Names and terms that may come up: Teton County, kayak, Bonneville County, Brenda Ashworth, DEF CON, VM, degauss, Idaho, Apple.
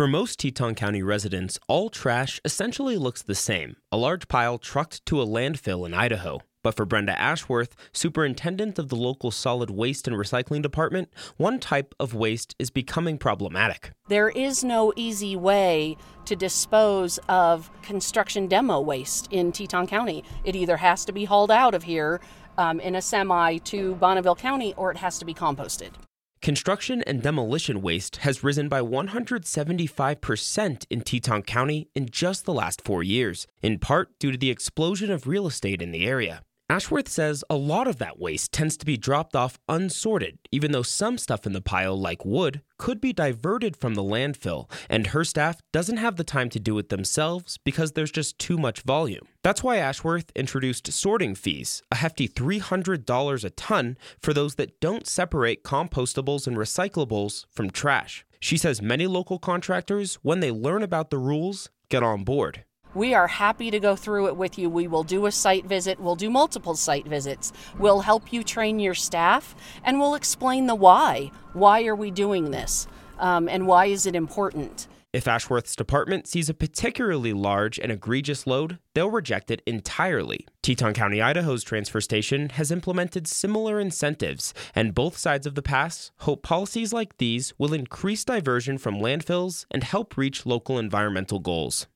For most Teton County residents, all trash essentially looks the same, a large pile trucked to a landfill in Idaho. But for Brenda Ashworth, superintendent of the local solid waste and recycling department, one type of waste is becoming problematic. There is no easy way to dispose of construction demo waste in Teton County. It either has to be hauled out of here in a semi to Bonneville County, or it has to be composted. Construction and demolition waste has risen by 175% in Teton County in just the last 4 years, in part due to the explosion of real estate in the area. Ashworth says a lot of that waste tends to be dropped off unsorted, even though some stuff in the pile, like wood, could be diverted from the landfill, and her staff doesn't have the time to do it themselves because there's just too much volume. That's why Ashworth introduced sorting fees, a hefty $300 a ton for those that don't separate compostables and recyclables from trash. She says many local contractors, when they learn about the rules, get on board. We are happy to go through it with you. We will do a site visit. We'll do multiple site visits. We'll help you train your staff, and we'll explain the why. Why are we doing this? And why is it important? If Ashworth's department sees a particularly large and egregious load, they'll reject it entirely. Teton County, Idaho's transfer station has implemented similar incentives, and both sides of the pass hope policies like these will increase diversion from landfills and help reach local environmental goals.